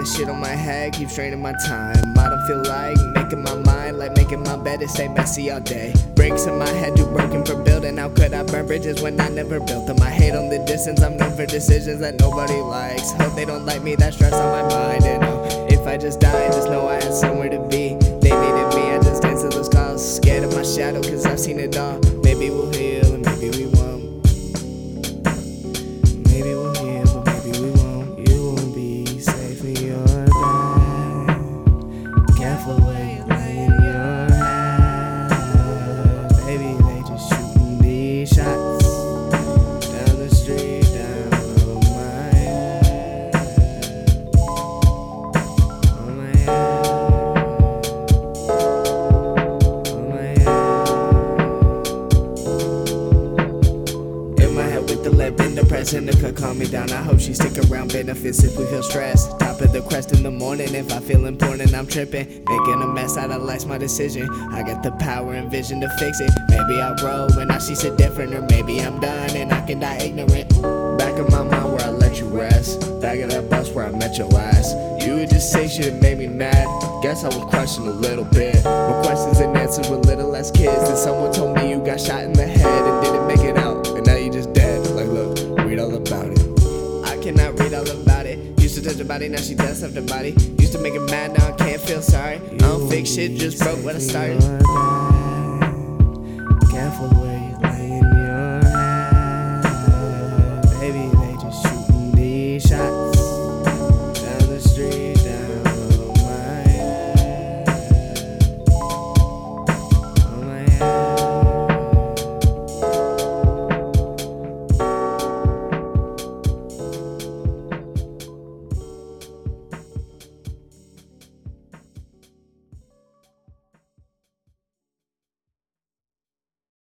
the shit on my head keeps draining my time. I don't feel like making my mind, like making my bed. It stay messy all day. Breaks in my head do broken for building. How could I burn bridges when I never built them? I hate on the distance, I'm known for decisions that nobody likes. Hope they don't like me, that stress on my mind. And if I just die, just know I had somewhere to be. They needed me, I just answered those calls. Scared of my shadow, cause I've seen it all. Maybe we'll heal and maybe we won't. Maybe we'll heal, but maybe we won't. You won't be safe in your bed. Careful where you lay in your head. Baby, they just shooting these shots down the street, down over my head. On my head. In the present, it could calm me down. I hope she stick around. Benefits if we feel stressed. Top of the crest in the morning. If I feel important, I'm tripping. Making a mess out of life's my decision. I got the power and vision to fix it. Maybe I grow and now she's a different. Or maybe I'm done and I can die ignorant. Back in my mind where I let you rest. Back in that bus where I met your ass. You would just say shit that made me mad. Guess I was crushing a little bit. More questions and answers with little less kids. Then someone told me you got shot in the head and didn't make it out. And now you just dead. About it. I cannot read all about it. Used to touch her body, now she does have the body. Used to make her mad, now I can't feel sorry. I don't fix shit, just broke what I started. Careful where you lay in your bed.